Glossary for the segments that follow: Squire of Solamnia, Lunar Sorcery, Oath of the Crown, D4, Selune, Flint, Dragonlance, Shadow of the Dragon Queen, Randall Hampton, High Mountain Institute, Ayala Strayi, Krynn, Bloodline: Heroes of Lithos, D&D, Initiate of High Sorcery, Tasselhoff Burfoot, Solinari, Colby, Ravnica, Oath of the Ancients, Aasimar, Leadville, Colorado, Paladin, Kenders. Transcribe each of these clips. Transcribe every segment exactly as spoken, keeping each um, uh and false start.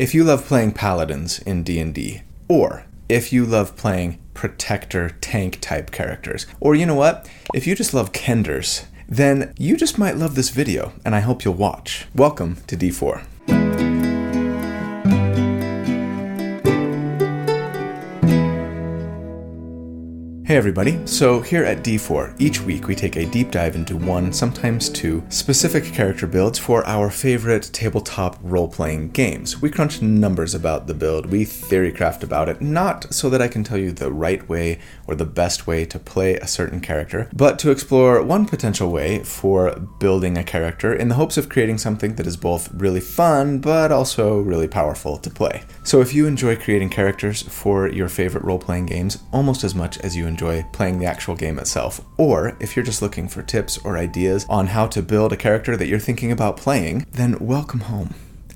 If you love playing paladins in D and D, or if you love playing protector tank type characters, or you know what, if you just love Kenders, then you just might love this video, and I hope you'll watch. Welcome to D four. Hey everybody, so here at D four, each week we take a deep dive into one, sometimes two, specific character builds for our favorite tabletop role-playing games. We crunch numbers about the build, we theorycraft about it, not so that I can tell you the right way or the best way to play a certain character, but to explore one potential way for building a character in the hopes of creating something that is both really fun, but also really powerful to play. So if you enjoy creating characters for your favorite role-playing games almost as much as you enjoy Enjoy playing the actual game itself, or if you're just looking for tips or ideas on how to build a character that you're thinking about playing, then welcome home.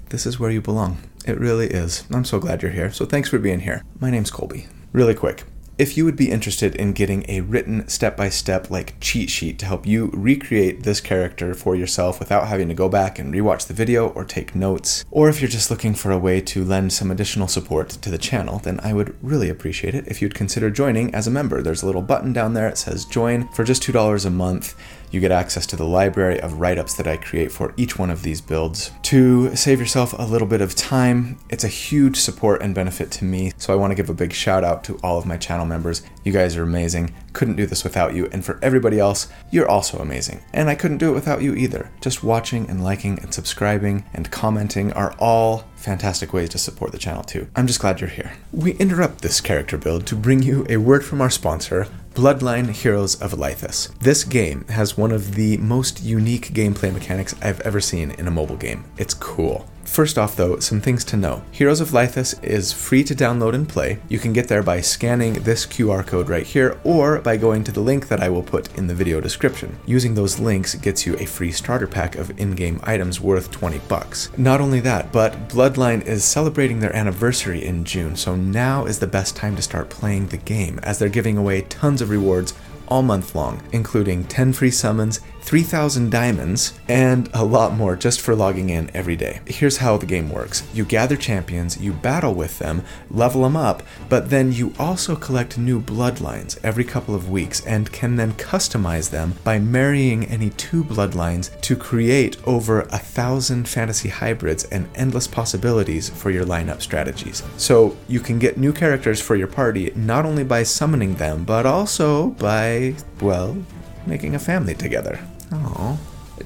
This is where you belong. It really is. I'm so glad you're here, so thanks for being here. My name's Colby. Really quick, if you would be interested in getting a written step-by-step like cheat sheet to help you recreate this character for yourself without having to go back and rewatch the video or take notes, or if you're just looking for a way to lend some additional support to the channel, then I would really appreciate it if you'd consider joining as a member. There's a little button down there that says join. For just two dollars a month, you get access to the library of write-ups that I create for each one of these builds. To save yourself a little bit of time, it's a huge support and benefit to me, so I want to give a big shout out to all of my channel members. You guys are amazing. Couldn't do this without you. And for everybody else, you're also amazing. And I couldn't do it without you either. Just watching and liking and subscribing and commenting are all fantastic ways to support the channel too. I'm just glad you're here. We interrupt this character build to bring you a word from our sponsor, Bloodline: Heroes of Lithos. This game has one of the most unique gameplay mechanics I've ever seen in a mobile game. It's cool. First off though, some things to know. Heroes of Lithos is free to download and play. You can get there by scanning this Q R code right here or by going to the link that I will put in the video description. Using those links gets you a free starter pack of in-game items worth twenty bucks. Not only that, but Bloodline is celebrating their anniversary in June, so now is the best time to start playing the game as they're giving away tons of rewards all month long, including ten free summons, three thousand diamonds, and a lot more just for logging in every day. Here's how the game works. You gather champions, you battle with them, level them up, but then you also collect new bloodlines every couple of weeks and can then customize them by marrying any two bloodlines to create over a thousand fantasy hybrids and endless possibilities for your lineup strategies. So you can get new characters for your party not only by summoning them, but also by well, making a family together. Aww.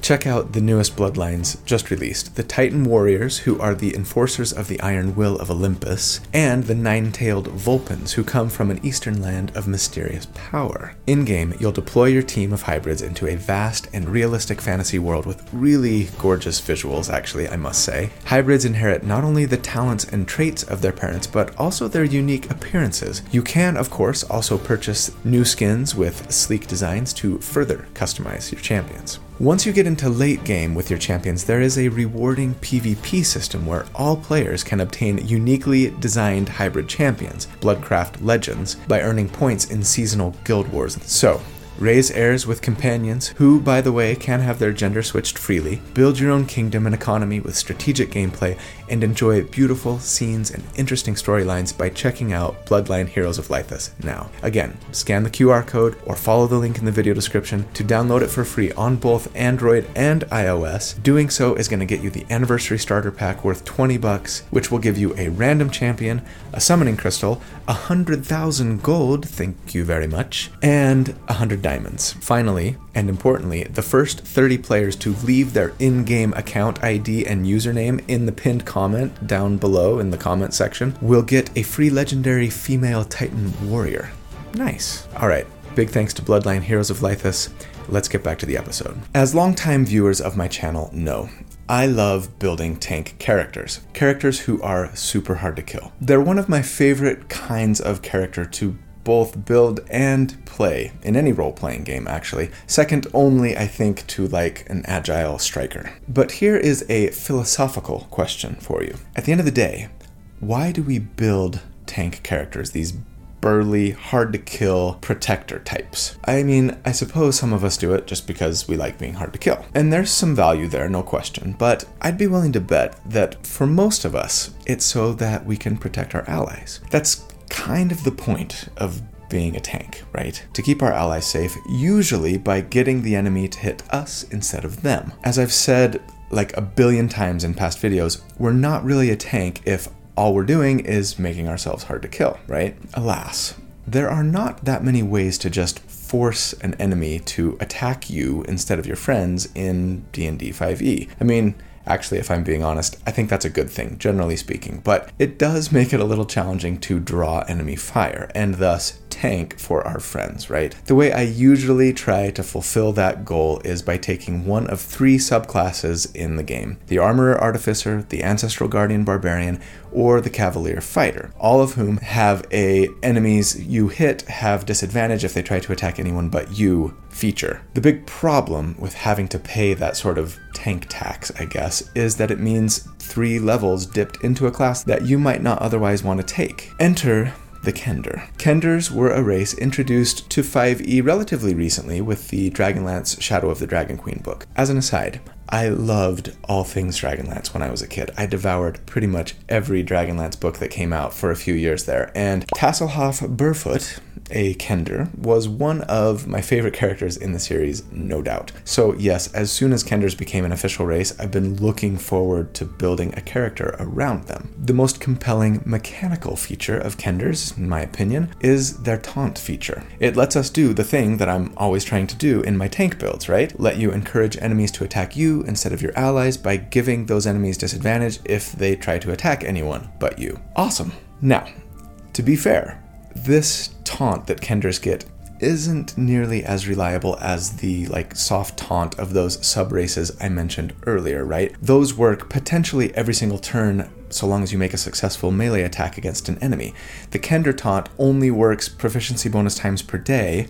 Check out the newest Bloodlines just released, the Titan Warriors, who are the enforcers of the Iron Will of Olympus, and the Nine-Tailed Vulpins, who come from an eastern land of mysterious power. In-game, you'll deploy your team of hybrids into a vast and realistic fantasy world with really gorgeous visuals, actually, I must say. Hybrids inherit not only the talents and traits of their parents, but also their unique appearances. You can, of course, also purchase new skins with sleek designs to further customize your champions. Once you get into late game with your champions, there is a rewarding PvP system where all players can obtain uniquely designed hybrid champions, Bloodcraft Legends, by earning points in seasonal guild wars. So, raise heirs with companions, who, by the way, can have their gender switched freely, build your own kingdom and economy with strategic gameplay, and enjoy beautiful scenes and interesting storylines by checking out Bloodline: Heroes of Lithos now. Again, scan the Q R code or follow the link in the video description to download it for free on both Android and iOS. Doing so is going to get you the Anniversary Starter Pack worth twenty bucks, which will give you a random champion, a summoning crystal, one hundred thousand gold, thank you very much, and one hundred diamonds. Finally, and importantly, the first thirty players to leave their in-game account I D and username in the pinned comment down below in the comment section will get a free legendary female Titan warrior. Nice. All right. Big thanks to Bloodline: Heroes of Lithos. Let's get back to the episode. As longtime viewers of my channel know, I love building tank characters, characters who are super hard to kill. They're one of my favorite kinds of character to both build and play in any role-playing game, actually. Second only, I think, to like an agile striker. But here is a philosophical question for you. At the end of the day, why do we build tank characters, these burly, hard-to-kill protector types. I mean, I suppose some of us do it just because we like being hard to kill. And there's some value there, no question, but I'd be willing to bet that for most of us, it's so that we can protect our allies. That's kind of the point of being a tank, right? To keep our allies safe, usually by getting the enemy to hit us instead of them. As I've said like a billion times in past videos, we're not really a tank if all we're doing is making ourselves hard to kill, right? Alas, there are not that many ways to just force an enemy to attack you instead of your friends in D and D five E. I mean, actually, if I'm being honest, I think that's a good thing, generally speaking, but it does make it a little challenging to draw enemy fire, and thus tank for our friends, right? The way I usually try to fulfill that goal is by taking one of three subclasses in the game: the Armorer Artificer, the Ancestral Guardian Barbarian, or the Cavalier Fighter, all of whom have a enemies you hit have disadvantage if they try to attack anyone but you feature. The big problem with having to pay that sort of tank tax, I guess, is that it means three levels dipped into a class that you might not otherwise want to take. Enter the Kender. Kenders were a race introduced to five E relatively recently with the Dragonlance Shadow of the Dragon Queen book. As an aside, I loved all things Dragonlance when I was a kid. I devoured pretty much every Dragonlance book that came out for a few years there, and Tasselhoff Burfoot, a Kender, was one of my favorite characters in the series, no doubt. So yes, as soon as Kenders became an official race, I've been looking forward to building a character around them. The most compelling mechanical feature of Kenders, in my opinion, is their taunt feature. It lets us do the thing that I'm always trying to do in my tank builds, right? Let you encourage enemies to attack you instead of your allies by giving those enemies disadvantage if they try to attack anyone but you. Awesome. Now, to be fair, this taunt that Kenders get isn't nearly as reliable as the like soft taunt of those sub-races I mentioned earlier, right? Those work potentially every single turn so long as you make a successful melee attack against an enemy. The Kender taunt only works proficiency bonus times per day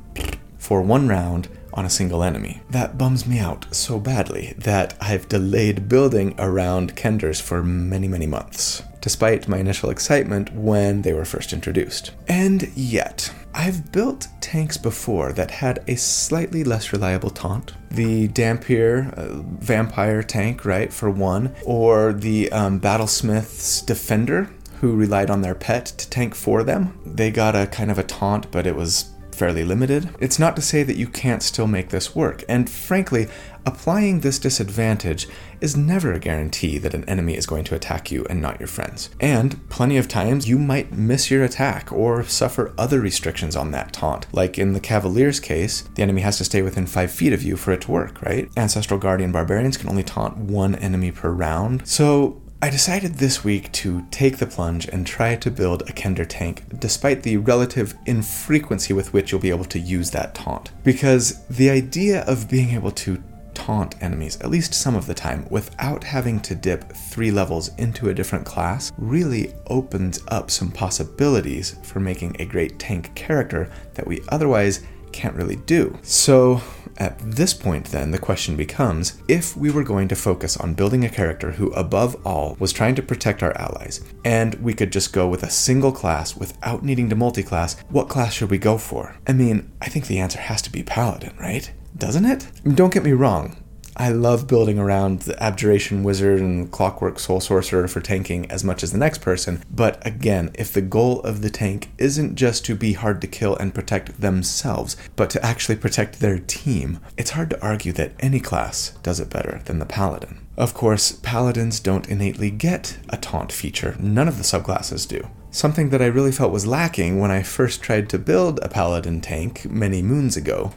for one round on a single enemy. That bums me out so badly that I've delayed building around Kenders for many, many months, despite my initial excitement when they were first introduced. And yet, I've built tanks before that had a slightly less reliable taunt. The Dampier uh, vampire tank, right, for one, or the um, Battlesmith's Defender, who relied on their pet to tank for them. They got a kind of a taunt, but it was fairly limited. It's not to say that you can't still make this work, and frankly, applying this disadvantage is never a guarantee that an enemy is going to attack you and not your friends. And plenty of times you might miss your attack or suffer other restrictions on that taunt. Like in the Cavalier's case, the enemy has to stay within five feet of you for it to work, right? Ancestral Guardian Barbarians can only taunt one enemy per round. So I decided this week to take the plunge and try to build a Kender tank despite the relative infrequency with which you'll be able to use that taunt. Because the idea of being able to taunt enemies, at least some of the time, without having to dip three levels into a different class really opens up some possibilities for making a great tank character that we otherwise can't really do. So at this point then, the question becomes, if we were going to focus on building a character who above all was trying to protect our allies, and we could just go with a single class without needing to multi-class, what class should we go for? I mean, I think the answer has to be Paladin, right? Doesn't it? I mean, don't get me wrong. I love building around the Abjuration Wizard and Clockwork Soul Sorcerer for tanking as much as the next person, but again, if the goal of the tank isn't just to be hard to kill and protect themselves, but to actually protect their team, it's hard to argue that any class does it better than the Paladin. Of course, Paladins don't innately get a taunt feature. None of the subclasses do. Something that I really felt was lacking when I first tried to build a Paladin tank many moons ago.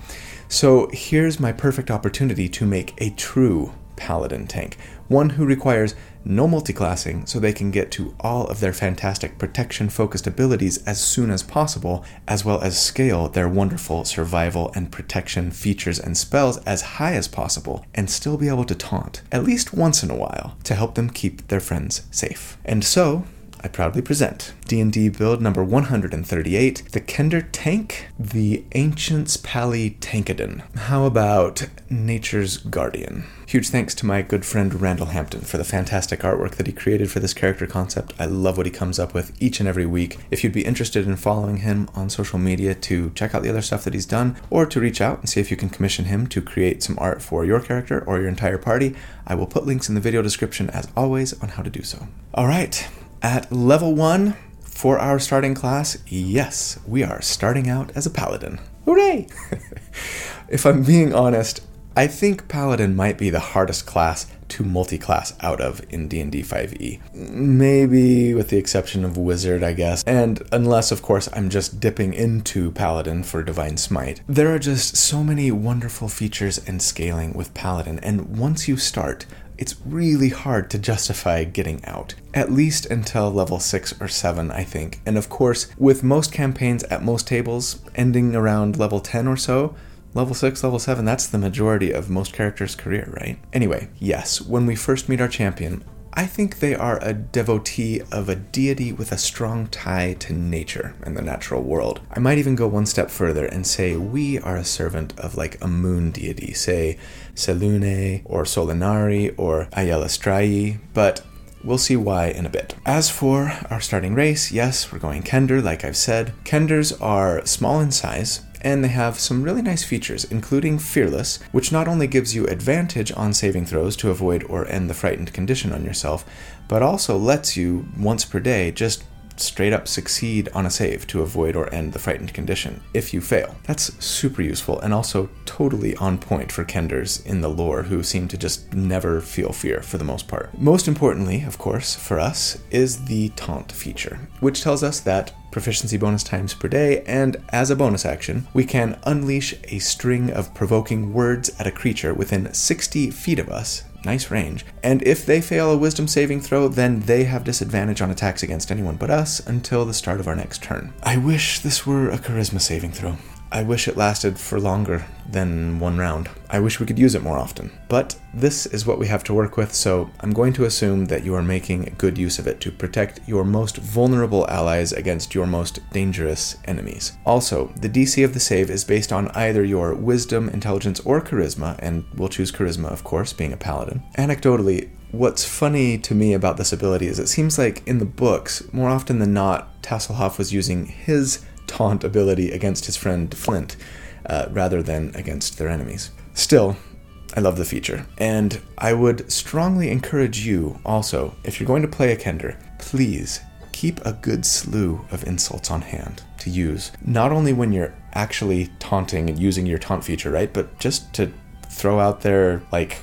So here's my perfect opportunity to make a true Paladin tank, one who requires no multiclassing so they can get to all of their fantastic protection-focused abilities as soon as possible, as well as scale their wonderful survival and protection features and spells as high as possible, and still be able to taunt, at least once in a while, to help them keep their friends safe. And so, I proudly present D and D build number one hundred thirty-eight, the Kender Tank, the Ancients Pally Tankadon. How about Nature's Guardian? Huge thanks to my good friend Randall Hampton for the fantastic artwork that he created for this character concept. I love what he comes up with each and every week. If you'd be interested in following him on social media to check out the other stuff that he's done, or to reach out and see if you can commission him to create some art for your character or your entire party, I will put links in the video description as always on how to do so. All right, at level one for our starting class, yes, we are starting out as a paladin. Hooray! If I'm being honest, I think Paladin might be the hardest class to multi-class out of in D and D five e. Maybe with the exception of Wizard, I guess. And unless, of course, I'm just dipping into Paladin for Divine Smite. There are just so many wonderful features and scaling with Paladin, and once you start, it's really hard to justify getting out, at least until level six or seven, I think. And of course, with most campaigns at most tables ending around level ten or so, level six, level seven, that's the majority of most characters' career, right? Anyway, yes, when we first meet our champion, I think they are a devotee of a deity with a strong tie to nature and the natural world. I might even go one step further and say we are a servant of like a moon deity, say Selune or Solinari or Ayala Strayi, but we'll see why in a bit. As for our starting race, yes, we're going Kender, like I've said. Kenders are small in size, and they have some really nice features, including Fearless, which not only gives you advantage on saving throws to avoid or end the frightened condition on yourself, but also lets you, once per day, just straight up succeed on a save to avoid or end the frightened condition if you fail. That's super useful and also totally on point for Kenders in the lore, who seem to just never feel fear for the most part. Most importantly, of course, for us is the taunt feature, which tells us that proficiency bonus times per day, and as a bonus action, we can unleash a string of provoking words at a creature within sixty feet of us. Nice range. And if they fail a wisdom saving throw, then they have disadvantage on attacks against anyone but us until the start of our next turn. I wish this were a charisma saving throw. I wish it lasted for longer than one round. I wish we could use it more often. But this is what we have to work with, so I'm going to assume that you are making good use of it to protect your most vulnerable allies against your most dangerous enemies. Also, the D C of the save is based on either your wisdom, intelligence, or charisma, and we'll choose charisma, of course, being a paladin. Anecdotally, what's funny to me about this ability is it seems like in the books, more often than not, Tasselhoff was using his taunt ability against his friend Flint, uh, rather than against their enemies. Still, I love the feature, and I would strongly encourage you also, if you're going to play a Kender, please keep a good slew of insults on hand to use, not only when you're actually taunting and using your taunt feature, right, but just to throw out there, like,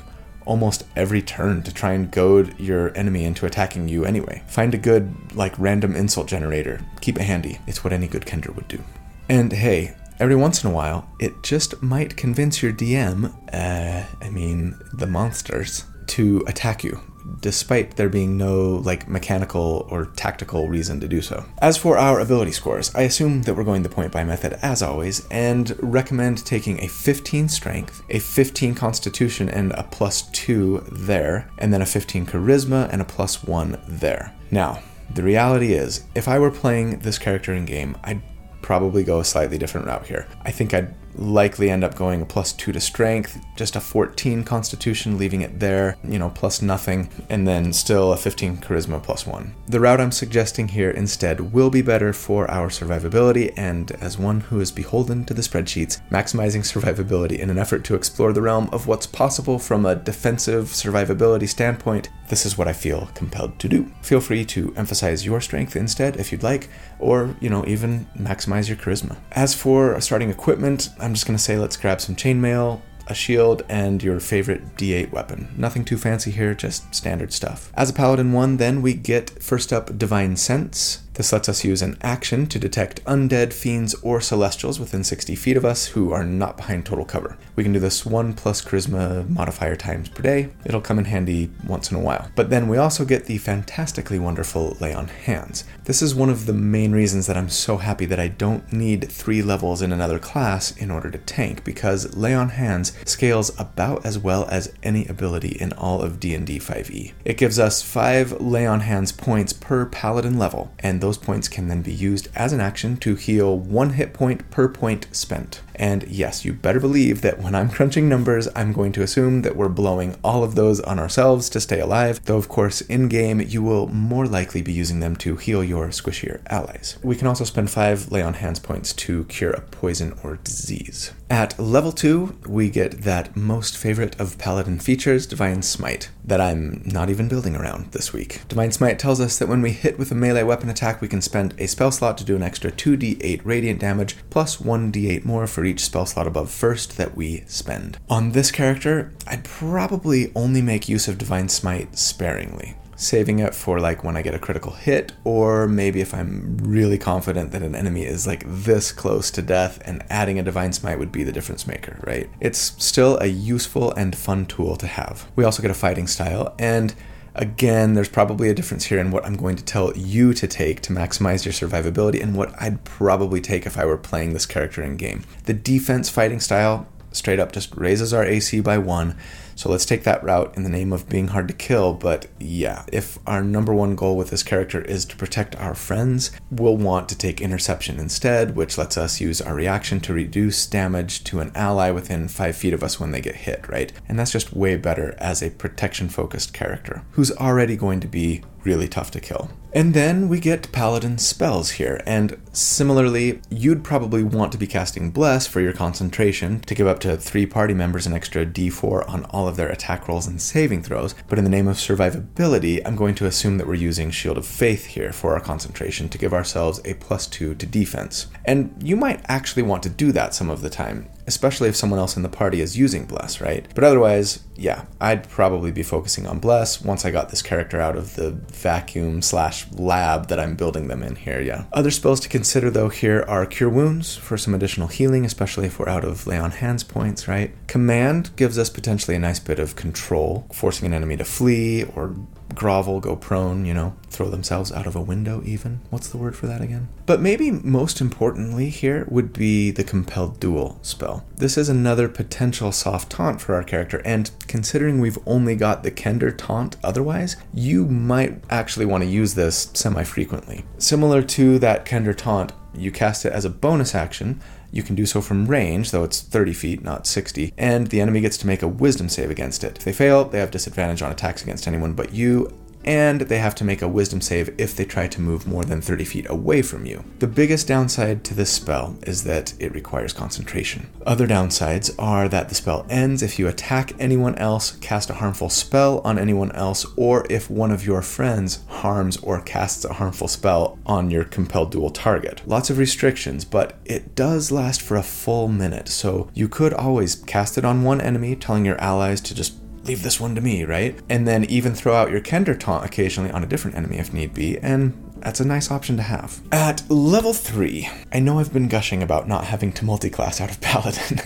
almost every turn to try and goad your enemy into attacking you anyway. Find a good, like, random insult generator. Keep it handy. It's what any good Kender would do. And hey, every once in a while, it just might convince your D M, uh, I mean, the monsters, to attack you, despite there being no, like, mechanical or tactical reason to do so. As for our ability scores, I assume that we're going the point by method as always, and recommend taking a fifteen strength, a fifteen constitution and a plus two there, and then a fifteen charisma and a plus one there. Now, the reality is, if I were playing this character in game, I'd probably go a slightly different route here. I think I'd likely end up going a plus two to strength, just a fourteen constitution, leaving it there, you know, plus nothing, and then still a fifteen charisma plus one. The route I'm suggesting here instead will be better for our survivability, and as one who is beholden to the spreadsheets, maximizing survivability in an effort to explore the realm of what's possible from a defensive survivability standpoint, this is what I feel compelled to do. Feel free to emphasize your strength instead if you'd like, or, you know, even maximize your charisma. As for starting equipment, I'm just gonna say let's grab some chainmail, a shield, and your favorite D eight weapon. Nothing too fancy here, just standard stuff. As a Paladin one, then we get, first up, Divine Sense, This lets us use an action to detect undead, fiends, or celestials within sixty feet of us who are not behind total cover. We can do this one plus charisma modifier times per day. It'll come in handy once in a while. But then we also get the fantastically wonderful Lay on Hands. This is one of the main reasons that I'm so happy that I don't need three levels in another class in order to tank, because Lay on Hands scales about as well as any ability in all of D and D five E. It gives us five Lay on Hands points per paladin level, and those points can then be used as an action to heal one hit point per point spent. And yes, you better believe that when I'm crunching numbers, I'm going to assume that we're blowing all of those on ourselves to stay alive, though of course in game you will more likely be using them to heal your squishier allies. We can also spend five Lay on Hands points to cure a poison or disease. At level two, we get that most favorite of paladin features, Divine Smite, that I'm not even building around this week. Divine Smite tells us that when we hit with a melee weapon attack, we can spend a spell slot to do an extra two d eight radiant damage, plus one d eight more for each spell slot above first that we spend. On this character, I'd probably only make use of Divine Smite sparingly, saving it for like when I get a critical hit, or maybe if I'm really confident that an enemy is like this close to death, and adding a Divine Smite would be the difference maker, right? It's still a useful and fun tool to have. We also get a fighting style, and again, there's probably a difference here in what I'm going to tell you to take to maximize your survivability and what I'd probably take if I were playing this character in game. The defense fighting style straight up just raises our A C by one. So let's take that route in the name of being hard to kill, but yeah, if our number one goal with this character is to protect our friends, we'll want to take Interception instead, which lets us use our reaction to reduce damage to an ally within five feet of us when they get hit, right? And that's just way better as a protection-focused character who's already going to be really tough to kill. And then we get paladin spells here, and similarly, you'd probably want to be casting Bless for your concentration to give up to three party members an extra d four on all of their attack rolls and saving throws, but in the name of survivability, I'm going to assume that we're using Shield of Faith here for our concentration to give ourselves a plus two to defense. And you might actually want to do that some of the time, especially if someone else in the party is using Bless, right? But otherwise, yeah, I'd probably be focusing on Bless once I got this character out of the vacuum slash lab that I'm building them in here, yeah. Other spells to consider though here are Cure Wounds for some additional healing, especially if we're out of Lay on Hands points, right? Command gives us potentially a nice bit of control, forcing an enemy to flee or grovel, go prone, you know, throw themselves out of a window even. What's the word for that again? But maybe most importantly here would be the Compelled Duel spell. This is another potential soft taunt for our character, and considering we've only got the Kender taunt otherwise, you might actually want to use this semi-frequently. Similar to that Kender taunt, you cast it as a bonus action. You can do so from range, though it's thirty feet, not sixty, and the enemy gets to make a wisdom save against it. If they fail, they have disadvantage on attacks against anyone but you, and they have to make a wisdom save if they try to move more than thirty feet away from you. The biggest downside to this spell is that it requires concentration. Other downsides are that the spell ends if you attack anyone else, cast a harmful spell on anyone else, or if one of your friends harms or casts a harmful spell on your Compelled Duel target. Lots of restrictions, but it does last for a full minute, so you could always cast it on one enemy, telling your allies to just leave this one to me, right? And then even throw out your Kender taunt occasionally on a different enemy if need be, and that's a nice option to have. At level three, I know I've been gushing about not having to multi-class out of Paladin,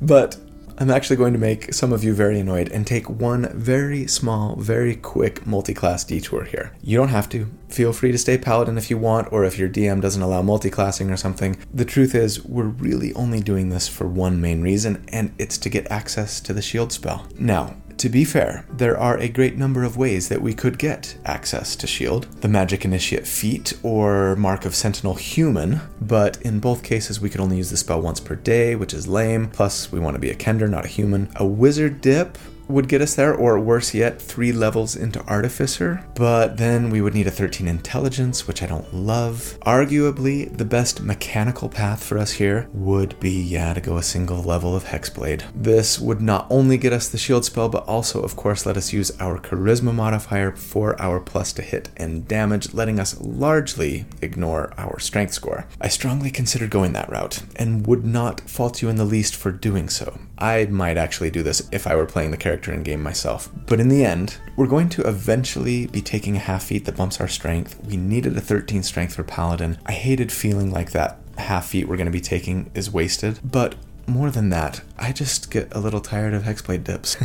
but I'm actually going to make some of you very annoyed and take one very small, very quick multi-class detour here. You don't have to. Feel free to stay Paladin if you want, or if your D M doesn't allow multi-classing or something. The truth is, we're really only doing this for one main reason, and it's to get access to the shield spell. Now, to be fair, there are a great number of ways that we could get access to shield, the Magic Initiate feat or Mark of Sentinel Human, but in both cases we could only use the spell once per day, which is lame, plus we want to be a Kender, not a human. A Wizard Dip would get us there, or worse yet, three levels into Artificer, but then we would need a thirteen Intelligence, which I don't love. Arguably, the best mechanical path for us here would be, yeah, to go a single level of Hexblade. This would not only get us the shield spell, but also, of course, let us use our Charisma modifier for our plus to hit and damage, letting us largely ignore our strength score. I strongly considered going that route, and would not fault you in the least for doing so. I might actually do this if I were playing the character character in game myself, but in the end, we're going to eventually be taking a half feat that bumps our strength. We needed a thirteen strength for Paladin. I hated feeling like that half feat we're going to be taking is wasted, but more than that, I just get a little tired of Hexblade dips.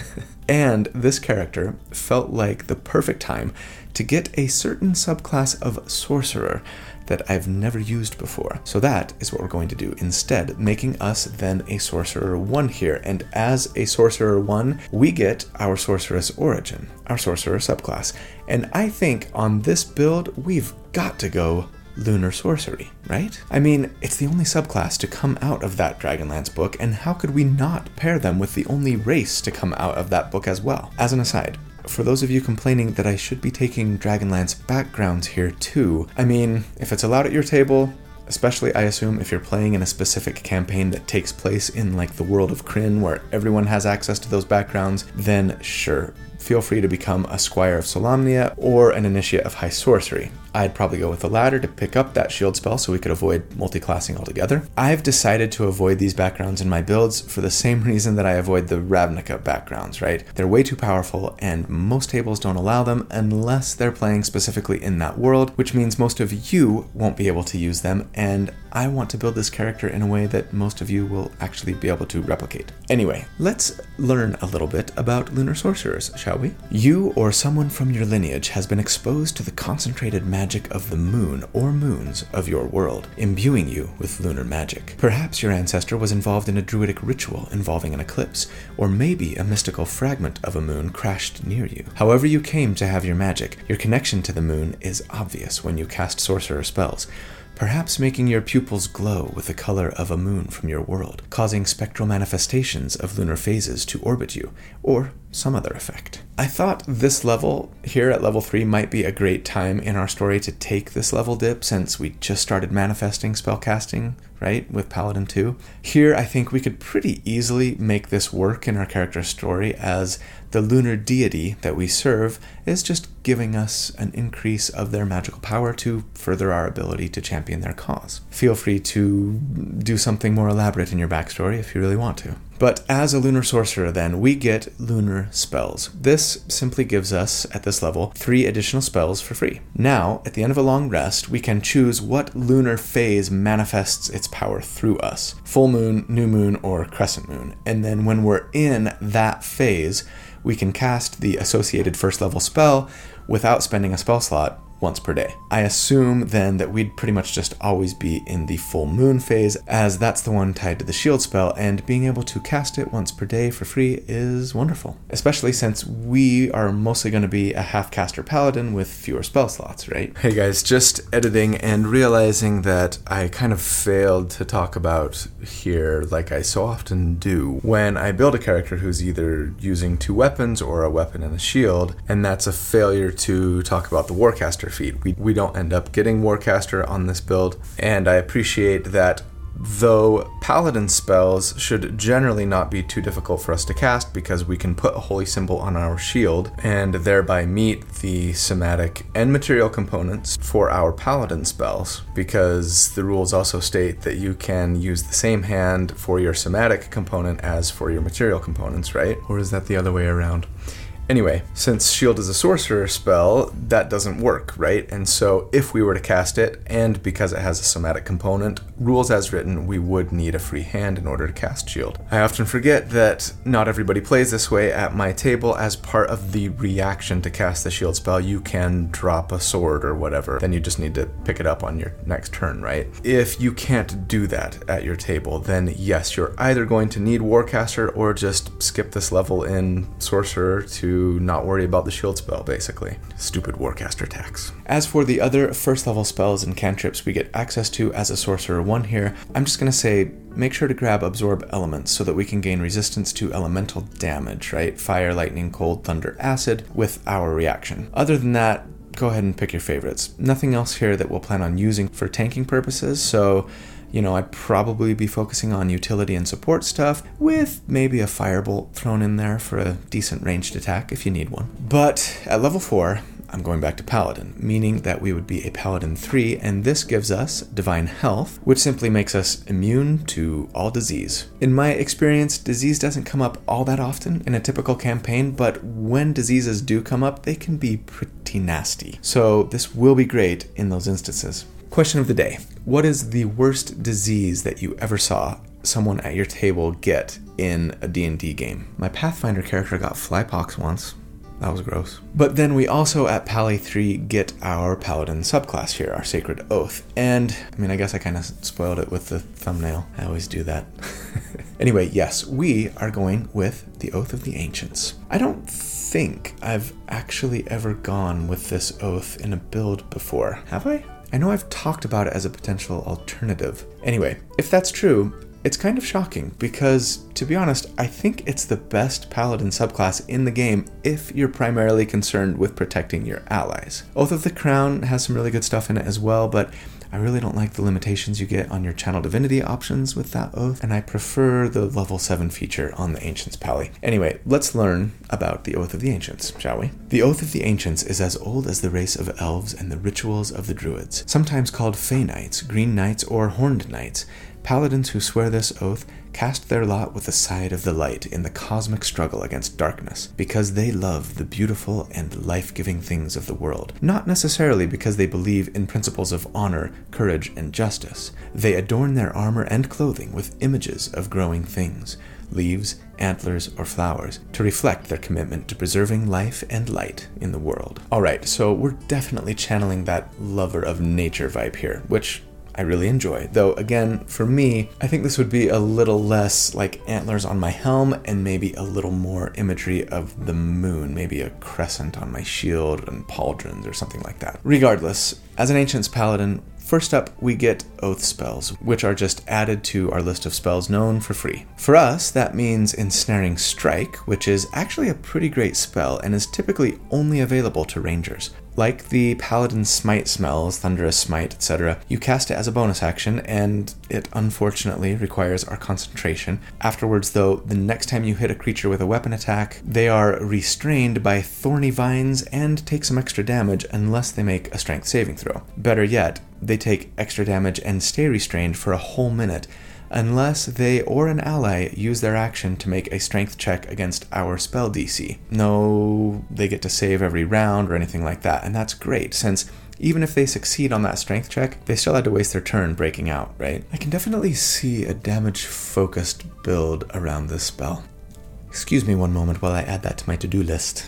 And this character felt like the perfect time to get a certain subclass of Sorcerer that I've never used before. So that is what we're going to do instead, making us then a Sorcerer one here. And as a Sorcerer one, we get our Sorceress origin, our Sorcerer subclass. And I think on this build, we've got to go Lunar Sorcery, right? I mean, it's the only subclass to come out of that Dragonlance book, and how could we not pair them with the only race to come out of that book as well? As an aside, for those of you complaining that I should be taking Dragonlance backgrounds here too, I mean, if it's allowed at your table, especially I assume if you're playing in a specific campaign that takes place in like the world of Krynn where everyone has access to those backgrounds, then sure, feel free to become a Squire of Solamnia or an Initiate of High Sorcery. I'd probably go with the latter to pick up that shield spell so we could avoid multiclassing altogether. I've decided to avoid these backgrounds in my builds for the same reason that I avoid the Ravnica backgrounds, right? They're way too powerful and most tables don't allow them unless they're playing specifically in that world, which means most of you won't be able to use them, and I want to build this character in a way that most of you will actually be able to replicate. Anyway, let's learn a little bit about Lunar Sorcerers, shall we? You or someone from your lineage has been exposed to the concentrated magic of the moon or moons of your world, imbuing you with lunar magic. Perhaps your ancestor was involved in a druidic ritual involving an eclipse, or maybe a mystical fragment of a moon crashed near you. However you came to have your magic, your connection to the moon is obvious when you cast sorcerer spells, perhaps making your pupils glow with the color of a moon from your world, causing spectral manifestations of lunar phases to orbit you, or some other effect. I thought this level here at level three might be a great time in our story to take this level dip since we just started manifesting spellcasting, right, with Paladin two. Here I think we could pretty easily make this work in our character's story as the lunar deity that we serve is just giving us an increase of their magical power to further our ability to champion their cause. Feel free to do something more elaborate in your backstory if you really want to. But as a lunar sorcerer then, we get lunar spells. This simply gives us, at this level, three additional spells for free. Now, at the end of a long rest, we can choose what lunar phase manifests its power through us. Full moon, new moon, or crescent moon. And then when we're in that phase, we can cast the associated first level spell without spending a spell slot once per day. I assume then that we'd pretty much just always be in the full moon phase, as that's the one tied to the shield spell, and being able to cast it once per day for free is wonderful, especially since we are mostly going to be a half caster paladin with fewer spell slots, right? Hey guys, just editing and realizing that I kind of failed to talk about here like I so often do when I build a character who's either using two weapons or a weapon and a shield, and that's a failure to talk about the Warcaster feed. We, we don't end up getting Warcaster on this build, and I appreciate that. Though paladin spells should generally not be too difficult for us to cast because we can put a holy symbol on our shield and thereby meet the somatic and material components for our paladin spells, because the rules also state that you can use the same hand for your somatic component as for your material components, right? Or is that the other way around? Anyway, since shield is a sorcerer spell, that doesn't work, right? And so if we were to cast it, and because it has a somatic component, rules as written, we would need a free hand in order to cast shield. I often forget that not everybody plays this way. At my table, as part of the reaction to cast the shield spell, you can drop a sword or whatever. Then you just need to pick it up on your next turn, right? If you can't do that at your table, then yes, you're either going to need Warcaster or just skip this level in Sorcerer to not worry about the shield spell, basically. Stupid Warcaster tax. As for the other first level spells and cantrips we get access to as a Sorcerer one here, I'm just going to say make sure to grab Absorb Elements so that we can gain resistance to elemental damage, right? Fire, lightning, cold, thunder, acid with our reaction. Other than that, go ahead and pick your favorites. Nothing else here that we'll plan on using for tanking purposes, so you know, I'd probably be focusing on utility and support stuff with maybe a firebolt thrown in there for a decent ranged attack if you need one. But at level four, I'm going back to Paladin, meaning that we would be a Paladin three, and this gives us Divine Health, which simply makes us immune to all disease. In my experience, disease doesn't come up all that often in a typical campaign, but when diseases do come up, they can be pretty nasty. So this will be great in those instances. Question of the day. What is the worst disease that you ever saw someone at your table get in a D and D game? My Pathfinder character got flypox once. That was gross. But then we also at Pally three get our Paladin subclass here, our Sacred Oath. And, I mean, I guess I kind of spoiled it with the thumbnail. I always do that. Anyway, yes, we are going with the Oath of the Ancients. I don't think I've actually ever gone with this oath in a build before. Have I? I know I've talked about it as a potential alternative. Anyway, if that's true, it's kind of shocking because, to be honest, I think it's the best Paladin subclass in the game if you're primarily concerned with protecting your allies. Oath of the Crown has some really good stuff in it as well, but I really don't like the limitations you get on your Channel Divinity options with that oath, and I prefer the level seven feature on the Ancients Pally. Anyway, let's learn about the Oath of the Ancients, shall we? The Oath of the Ancients is as old as the race of elves and the rituals of the druids, sometimes called Fey Knights, Green Knights, or Horned Knights. Paladins who swear this oath cast their lot with the side of the light in the cosmic struggle against darkness, because they love the beautiful and life-giving things of the world, not necessarily because they believe in principles of honor, courage, and justice. They adorn their armor and clothing with images of growing things, leaves, antlers, or flowers, to reflect their commitment to preserving life and light in the world. All right, so we're definitely channeling that lover of nature vibe here, which I really enjoy, though again, for me, I think this would be a little less like antlers on my helm and maybe a little more imagery of the moon, maybe a crescent on my shield and pauldrons or something like that. Regardless, as an Ancients Paladin, first up, we get Oath spells, which are just added to our list of spells known for free. For us, that means Ensnaring Strike, which is actually a pretty great spell and is typically only available to Rangers. Like the Paladin Smite smells, Thunderous Smite, et cetera, you cast it as a bonus action, and it unfortunately requires our concentration. Afterwards, though, the next time you hit a creature with a weapon attack, they are restrained by thorny vines and take some extra damage unless they make a strength saving throw. Better yet, they take extra damage and stay restrained for a whole minute, unless they or an ally use their action to make a strength check against our spell D C. No, they get to save every round or anything like that, and that's great, since even if they succeed on that strength check, they still had to waste their turn breaking out, right? I can definitely see a damage-focused build around this spell. Excuse me one moment while I add that to my to-do list.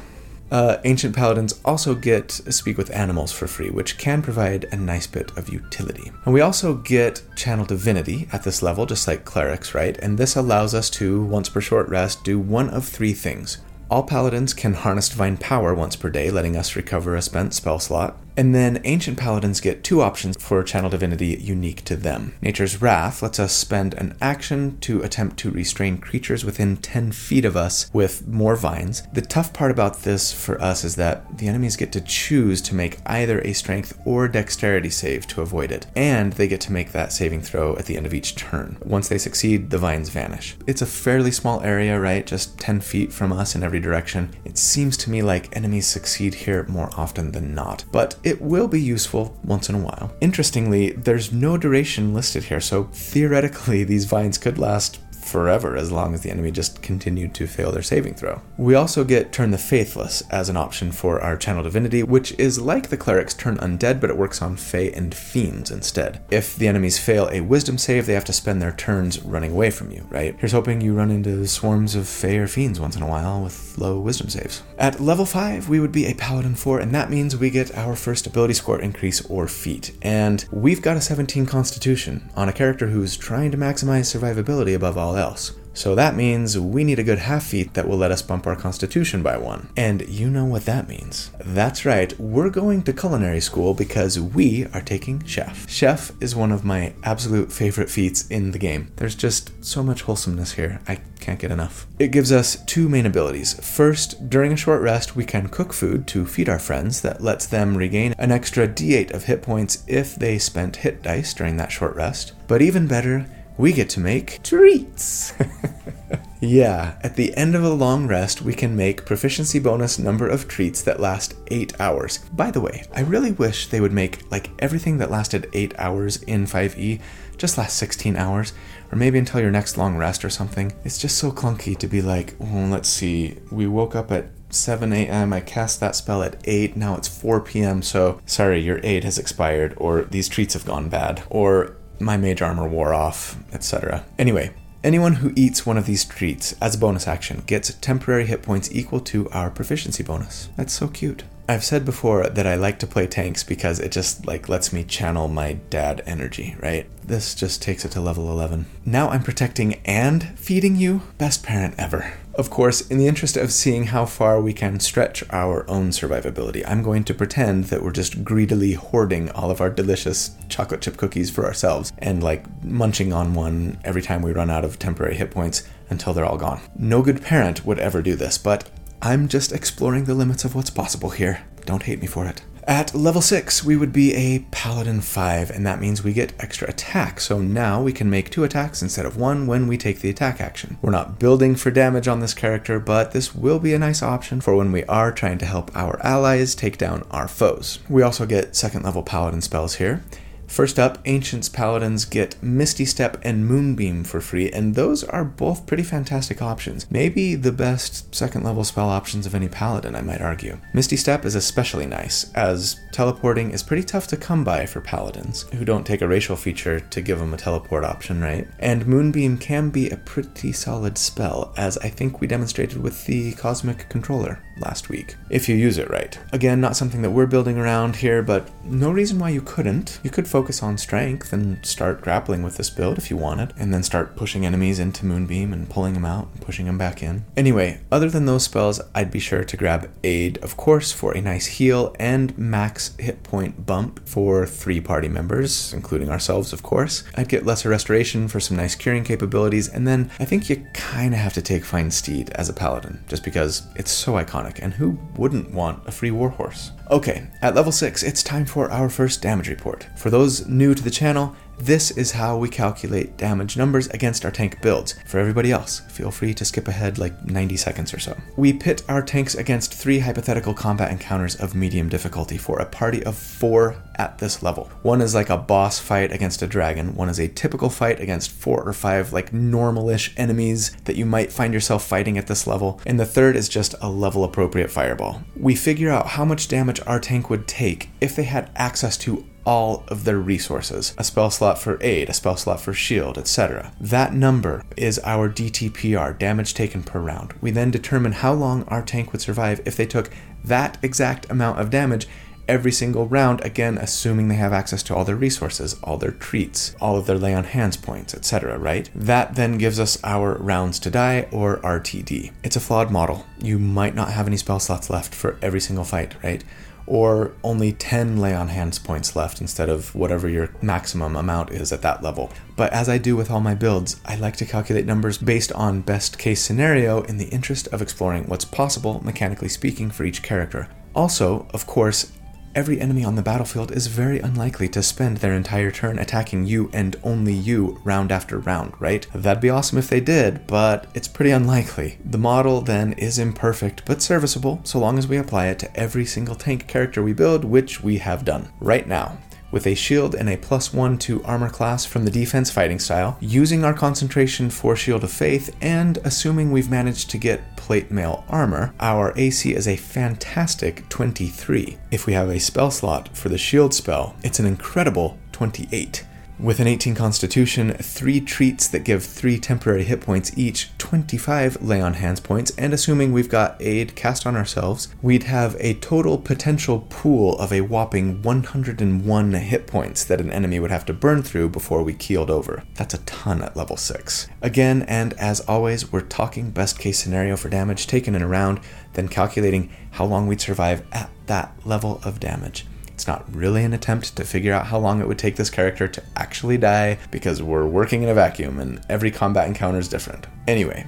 Uh, Ancient Paladins also get Speak with Animals for free, which can provide a nice bit of utility. And we also get Channel Divinity at this level, just like Clerics, right? And this allows us to, once per short rest, do one of three things. All Paladins can harness Divine Power once per day, letting us recover a spent spell slot. And then Ancient Paladins get two options for Channel Divinity unique to them. Nature's Wrath lets us spend an action to attempt to restrain creatures within ten feet of us with more vines. The tough part about this for us is that the enemies get to choose to make either a Strength or Dexterity save to avoid it, and they get to make that saving throw at the end of each turn. Once they succeed, the vines vanish. It's a fairly small area, right? Just ten feet from us in every direction. It seems to me like enemies succeed here more often than not, but it will be useful once in a while. Interestingly, there's no duration listed here, so theoretically these vines could last forever as long as the enemy just continued to fail their saving throw. We also get Turn the Faithless as an option for our Channel Divinity, which is like the Cleric's Turn Undead, but it works on Fae and Fiends instead. If the enemies fail a Wisdom save, they have to spend their turns running away from you, right? Here's hoping you run into swarms of Fae or Fiends once in a while with low Wisdom saves. At level five, we would be a Paladin four, and that means we get our first ability score increase or feat. And we've got a seventeen Constitution on a character who's trying to maximize survivability above all else. So that means we need a good half feat that will let us bump our Constitution by one. And you know what that means. That's right, we're going to culinary school because we are taking Chef. Chef is one of my absolute favorite feats in the game. There's just so much wholesomeness here. I can't get enough. It gives us two main abilities. First, during a short rest, we can cook food to feed our friends that lets them regain an extra d eight of hit points if they spent hit dice during that short rest. But even better, we get to make treats. Yeah, at the end of a long rest, we can make proficiency bonus number of treats that last eight hours. By the way, I really wish they would make, like, everything that lasted eight hours in five E just last sixteen hours, or maybe until your next long rest or something. It's just so clunky to be like, oh, let's see, we woke up at seven a.m., I cast that spell at eight, now it's four p.m., so sorry, your aid has expired, or these treats have gone bad, or my mage armor wore off, et cetera. Anyway, anyone who eats one of these treats as a bonus action gets temporary hit points equal to our proficiency bonus. That's so cute. I've said before that I like to play tanks because it just, like, lets me channel my dad energy, right? This just takes it to level eleven. Now I'm protecting and feeding you? Best parent ever. Of course, in the interest of seeing how far we can stretch our own survivability, I'm going to pretend that we're just greedily hoarding all of our delicious chocolate chip cookies for ourselves and, like, munching on one every time we run out of temporary hit points until they're all gone. No good parent would ever do this, but I'm just exploring the limits of what's possible here. Don't hate me for it. At level six, we would be a Paladin five, and that means we get extra attack, so now we can make two attacks instead of one when we take the attack action. We're not building for damage on this character, but this will be a nice option for when we are trying to help our allies take down our foes. We also get second level Paladin spells here. First up, Ancients Paladins get Misty Step and Moonbeam for free, and those are both pretty fantastic options. Maybe the best second level spell options of any Paladin, I might argue. Misty Step is especially nice, as teleporting is pretty tough to come by for Paladins, who don't take a racial feature to give them a teleport option, right? And Moonbeam can be a pretty solid spell, as I think we demonstrated with the Cosmic Controller last week, if you use it right. Again, not something that we're building around here, but no reason why you couldn't. You could focus Focus on strength and start grappling with this build if you wanted, and then start pushing enemies into Moonbeam and pulling them out and pushing them back in. Anyway, other than those spells, I'd be sure to grab Aid, of course, for a nice heal and max hit point bump for three party members, including ourselves, of course. I'd get Lesser Restoration for some nice curing capabilities, and then I think you kind of have to take Fine Steed as a Paladin, just because it's so iconic, and who wouldn't want a free warhorse? Okay, at level six, it's time for our first damage report. For those new to the channel, this is how we calculate damage numbers against our tank builds. For everybody else, feel free to skip ahead like ninety seconds or so. We pit our tanks against three hypothetical combat encounters of medium difficulty for a party of four at this level. One is like a boss fight against a dragon, one is a typical fight against four or five like normal-ish enemies that you might find yourself fighting at this level, and the third is just a level-appropriate fireball. We figure out how much damage our tank would take if they had access to all of their resources, a spell slot for aid, a spell slot for shield, et cetera. That number is our D T P R, damage taken per round. We then determine how long our tank would survive if they took that exact amount of damage every single round, again, assuming they have access to all their resources, all their treats, all of their lay on hands points, et cetera, right? That then gives us our rounds to die, or R T D. It's a flawed model. You might not have any spell slots left for every single fight, right? Or only ten lay on hands points left instead of whatever your maximum amount is at that level. But as I do with all my builds, I like to calculate numbers based on best case scenario in the interest of exploring what's possible, mechanically speaking, for each character. Also, of course, every enemy on the battlefield is very unlikely to spend their entire turn attacking you and only you round after round, right? That'd be awesome if they did, but it's pretty unlikely. The model then is imperfect but serviceable so long as we apply it to every single tank character we build, which we have done right now. With a shield and a plus one to armor class from the defense fighting style, using our concentration for Shield of Faith, and assuming we've managed to get plate mail armor, our A C is a fantastic twenty-three. If we have a spell slot for the shield spell, it's an incredible twenty-eight. With an eighteen constitution, three treats that give three temporary hit points each, twenty-five lay on hands points, and assuming we've got aid cast on ourselves, we'd have a total potential pool of a whopping one hundred one hit points that an enemy would have to burn through before we keeled over. That's a ton at level six. Again, and as always, we're talking best case scenario for damage taken in a round, then calculating how long we'd survive at that level of damage. It's not really an attempt to figure out how long it would take this character to actually die, because we're working in a vacuum and every combat encounter is different. Anyway,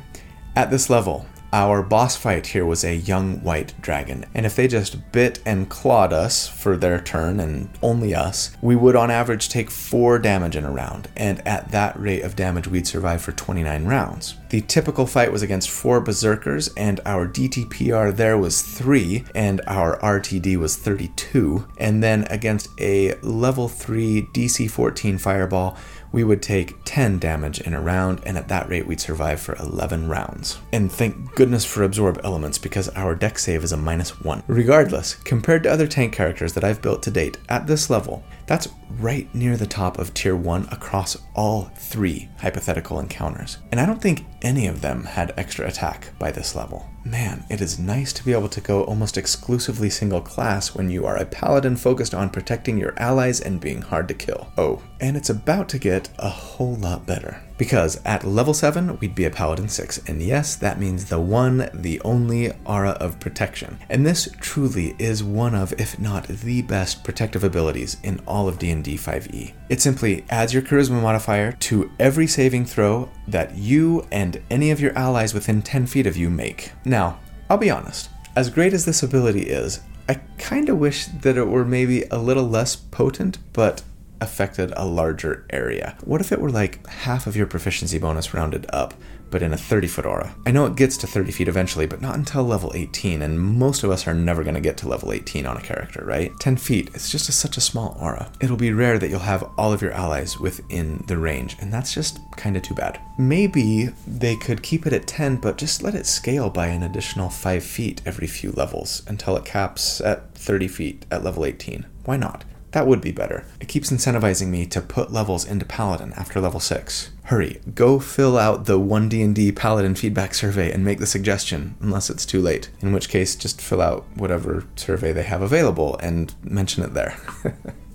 at this level, Our boss fight here was a young white dragon, and if they just bit and clawed us for their turn, and only us, we would on average take four damage in a round, and at that rate of damage we'd survive for twenty-nine rounds. The typical fight was against four berserkers, and our D T P R there was three, and our R T D was thirty-two, and then against a level three D C fourteen fireball, we would take ten damage in a round, and at that rate we'd survive for eleven rounds. And thank goodness for absorb elements, because our deck save is a minus one. Regardless, compared to other tank characters that I've built to date, at this level, that's right near the top of tier one across all three hypothetical encounters. And I don't think any of them had extra attack by this level. Man, it is nice to be able to go almost exclusively single class when you are a paladin focused on protecting your allies and being hard to kill. Oh, and it's about to get a whole lot better. Because at level seven, we'd be a Paladin six, and yes, that means the one, the only Aura of Protection. And this truly is one of, if not the best, protective abilities in all of D and D five E. It simply adds your Charisma modifier to every saving throw that you and any of your allies within ten feet of you make. Now, I'll be honest, as great as this ability is, I kinda wish that it were maybe a little less potent, but affected a larger area. What if it were like half of your proficiency bonus rounded up, but in a thirty-foot aura? I know it gets to thirty feet eventually, but not until level eighteen, and most of us are never going to get to level eighteen on a character, right? ten feet, it's just a, such a small aura. It'll be rare that you'll have all of your allies within the range, and that's just kind of too bad. Maybe they could keep it at ten, but just let it scale by an additional five feet every few levels until it caps at thirty feet at level eighteen. Why not? That would be better. It keeps incentivizing me to put levels into Paladin after level six. Hurry, go fill out the one D and D Paladin feedback survey and make the suggestion, unless it's too late. In which case, just fill out whatever survey they have available and mention it there.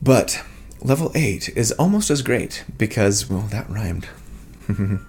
But level eight is almost as great because, well, that rhymed.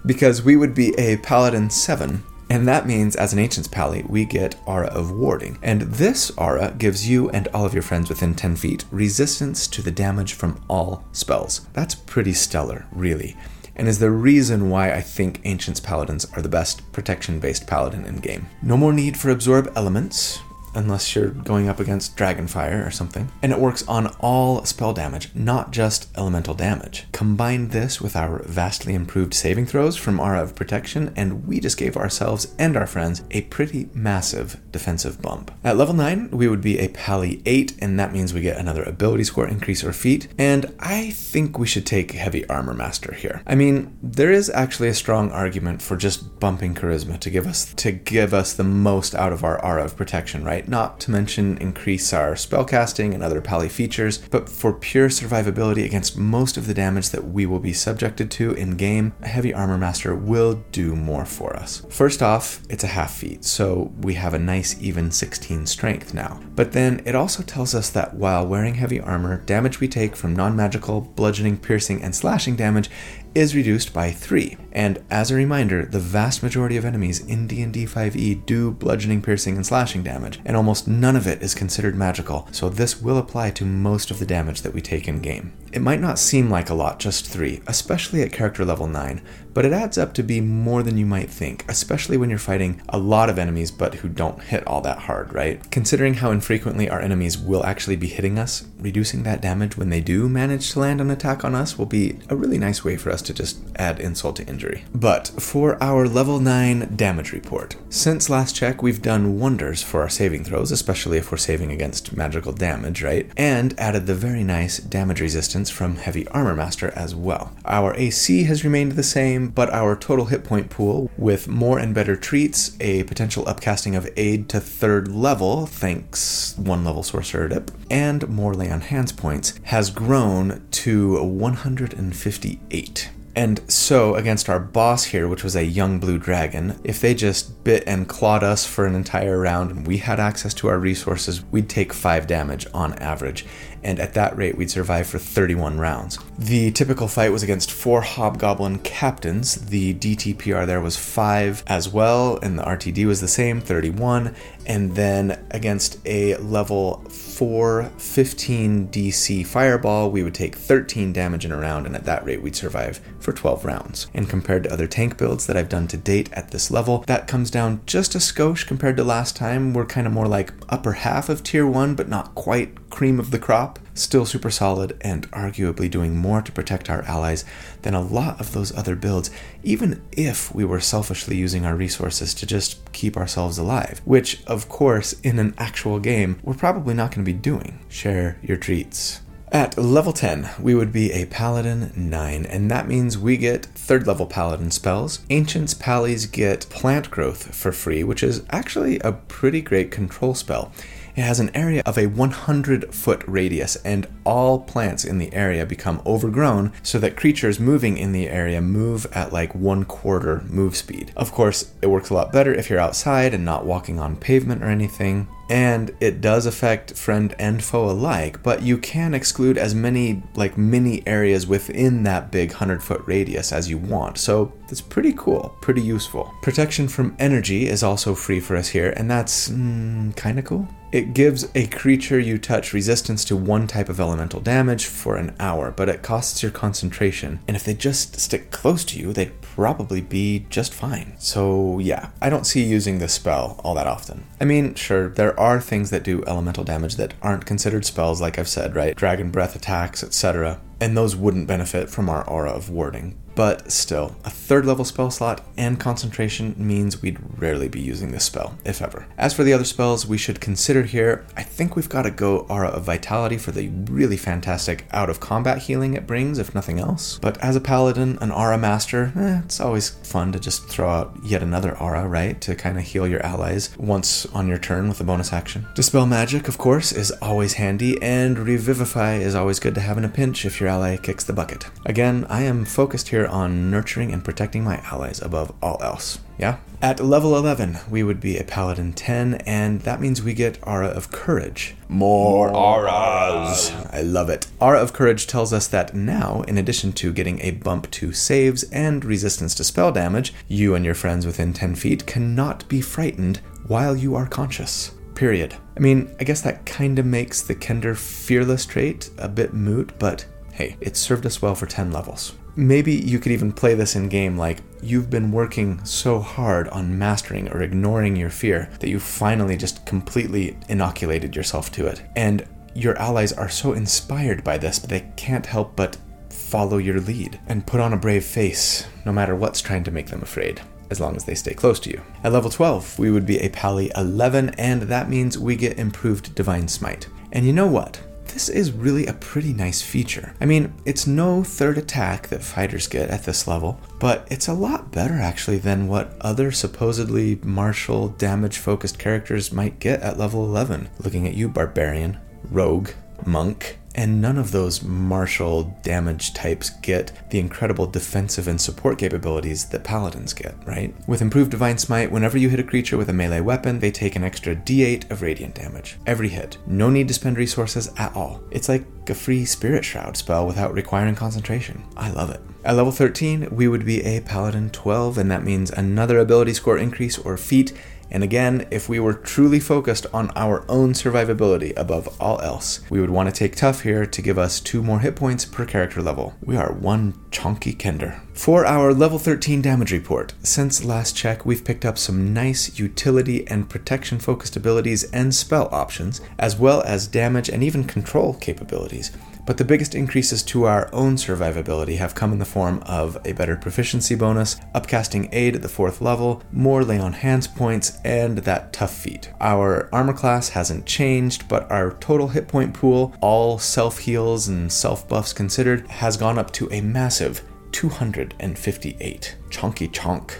Because we would be a Paladin seven. And that means, as an Ancients Pally, we get Aura of Warding. And this aura gives you and all of your friends within ten feet resistance to the damage from all spells. That's pretty stellar, really, and is the reason why I think Ancients Paladins are the best protection-based paladin in-game. No more need for absorb elements, unless you're going up against Dragonfire or something. And it works on all spell damage, not just elemental damage. Combine this with our vastly improved saving throws from Aura of Protection, and we just gave ourselves and our friends a pretty massive defensive bump. At level nine, we would be a Pally eight, and that means we get another ability score increase or feat, and I think we should take Heavy Armor Master here. I mean, there is actually a strong argument for just bumping Charisma to give us, to give us the most out of our Aura of Protection, right? Not to mention increase our spellcasting and other pally features, but for pure survivability against most of the damage that we will be subjected to in game, a Heavy Armor Master will do more for us. First off, it's a half feat, so we have a nice even sixteen strength now. But then it also tells us that while wearing heavy armor, damage we take from non-magical, bludgeoning, piercing, and slashing damage is reduced by three. And as a reminder, the vast majority of enemies in D and D five E do bludgeoning, piercing, and slashing damage, and almost none of it is considered magical, so this will apply to most of the damage that we take in-game. It might not seem like a lot, just three, especially at character level nine, but it adds up to be more than you might think, especially when you're fighting a lot of enemies but who don't hit all that hard, right? Considering how infrequently our enemies will actually be hitting us, reducing that damage when they do manage to land an attack on us will be a really nice way for us to just add insult to injury. But for our level nine damage report, since last check we've done wonders for our saving throws, especially if we're saving against magical damage, right? And added the very nice damage resistance from Heavy Armor Master as well. Our A C has remained the same, but our total hit point pool, with more and better treats, a potential upcasting of Aid to third level, thanks one level sorcerer dip, and more lay on hands points, has grown to one hundred fifty-eight. And so, against our boss here, which was a young blue dragon, if they just bit and clawed us for an entire round and we had access to our resources, we'd take five damage on average. and at that rate we'd survive for thirty-one rounds. The typical fight was against four hobgoblin captains. The D T P R there was five as well, and the R T D was the same, thirty-one, and then against a level four fifteen D C fireball we would take thirteen damage in a round, and at that rate we'd survive for twelve rounds. And compared to other tank builds that I've done to date at this level, that comes down just a skosh compared to last time. We're kind of more like upper half of tier one, but not quite cream of the crop. Still super solid, and arguably doing more to protect our allies than a lot of those other builds, even if we were selfishly using our resources to just keep ourselves alive, which, of course, in an actual game, we're probably not going to be doing. Share your treats. At level ten, we would be a Paladin nine, and that means we get third level Paladin spells. Ancients Pallies get Plant Growth for free, which is actually a pretty great control spell. It has an area of a one hundred foot radius, and all plants in the area become overgrown so that creatures moving in the area move at like one quarter move speed. Of course, it works a lot better if you're outside and not walking on pavement or anything, and it does affect friend and foe alike, but you can exclude as many like mini areas within that big one hundred foot radius as you want, so that's pretty cool, pretty useful. Protection from energy is also free for us here, and that's mm, kind of cool. It gives a creature you touch resistance to one type of elemental damage for an hour, but it costs your concentration, and if they just stick close to you, they'd probably be just fine. So yeah, I don't see using this spell all that often. I mean, sure, there are things that do elemental damage that aren't considered spells, like I've said, right? Dragon breath attacks, et cetera, and those wouldn't benefit from our aura of warding. But still, a third level spell slot and concentration means we'd rarely be using this spell, if ever. As for the other spells we should consider here, I think we've got to go Aura of Vitality for the really fantastic out of combat healing it brings, if nothing else. But as a Paladin, an Aura Master, eh, it's always fun to just throw out yet another aura, right? To kind of heal your allies once on your turn with a bonus action. Dispel Magic, of course, is always handy, and Revivify is always good to have in a pinch if your ally kicks the bucket. Again, I am focused here on nurturing and protecting my allies above all else. Yeah? At level eleven, we would be a Paladin ten, and that means we get Aura of Courage. More auras! I love it. Aura of Courage tells us that now, in addition to getting a bump to saves and resistance to spell damage, you and your friends within ten feet cannot be frightened while you are conscious. Period. I mean, I guess that kind of makes the Kender Fearless trait a bit moot, but hey, it served us well for ten levels. Maybe you could even play this in game like you've been working so hard on mastering or ignoring your fear that you finally just completely inoculated yourself to it. And your allies are so inspired by this, but they can't help but follow your lead and put on a brave face, no matter what's trying to make them afraid, as long as they stay close to you. At level twelve, we would be a Pally eleven, and that means we get improved Divine Smite. And you know what? This is really a pretty nice feature. I mean, it's no third attack that fighters get at this level, but it's a lot better actually than what other supposedly martial, damage-focused characters might get at level eleven. Looking at you, Barbarian, Rogue, Monk, and none of those martial damage types get the incredible defensive and support capabilities that Paladins get, right? With improved Divine Smite, whenever you hit a creature with a melee weapon, they take an extra D eight of radiant damage. Every hit. No need to spend resources at all. It's like a free Spirit Shroud spell without requiring concentration. I love it. At level thirteen, we would be a Paladin twelve, and that means another ability score increase or feat. And again, if we were truly focused on our own survivability above all else, we would want to take Tough here to give us two more hit points per character level. We are one chonky Kender. For our level thirteen damage report, since last check, we've picked up some nice utility and protection-focused abilities and spell options, as well as damage and even control capabilities. But the biggest increases to our own survivability have come in the form of a better proficiency bonus, upcasting aid at the fourth level, more lay on hands points, and that tough feat. Our armor class hasn't changed, but our total hit point pool, all self-heals and self-buffs considered, has gone up to a massive two hundred fifty-eight. Chonky chonk.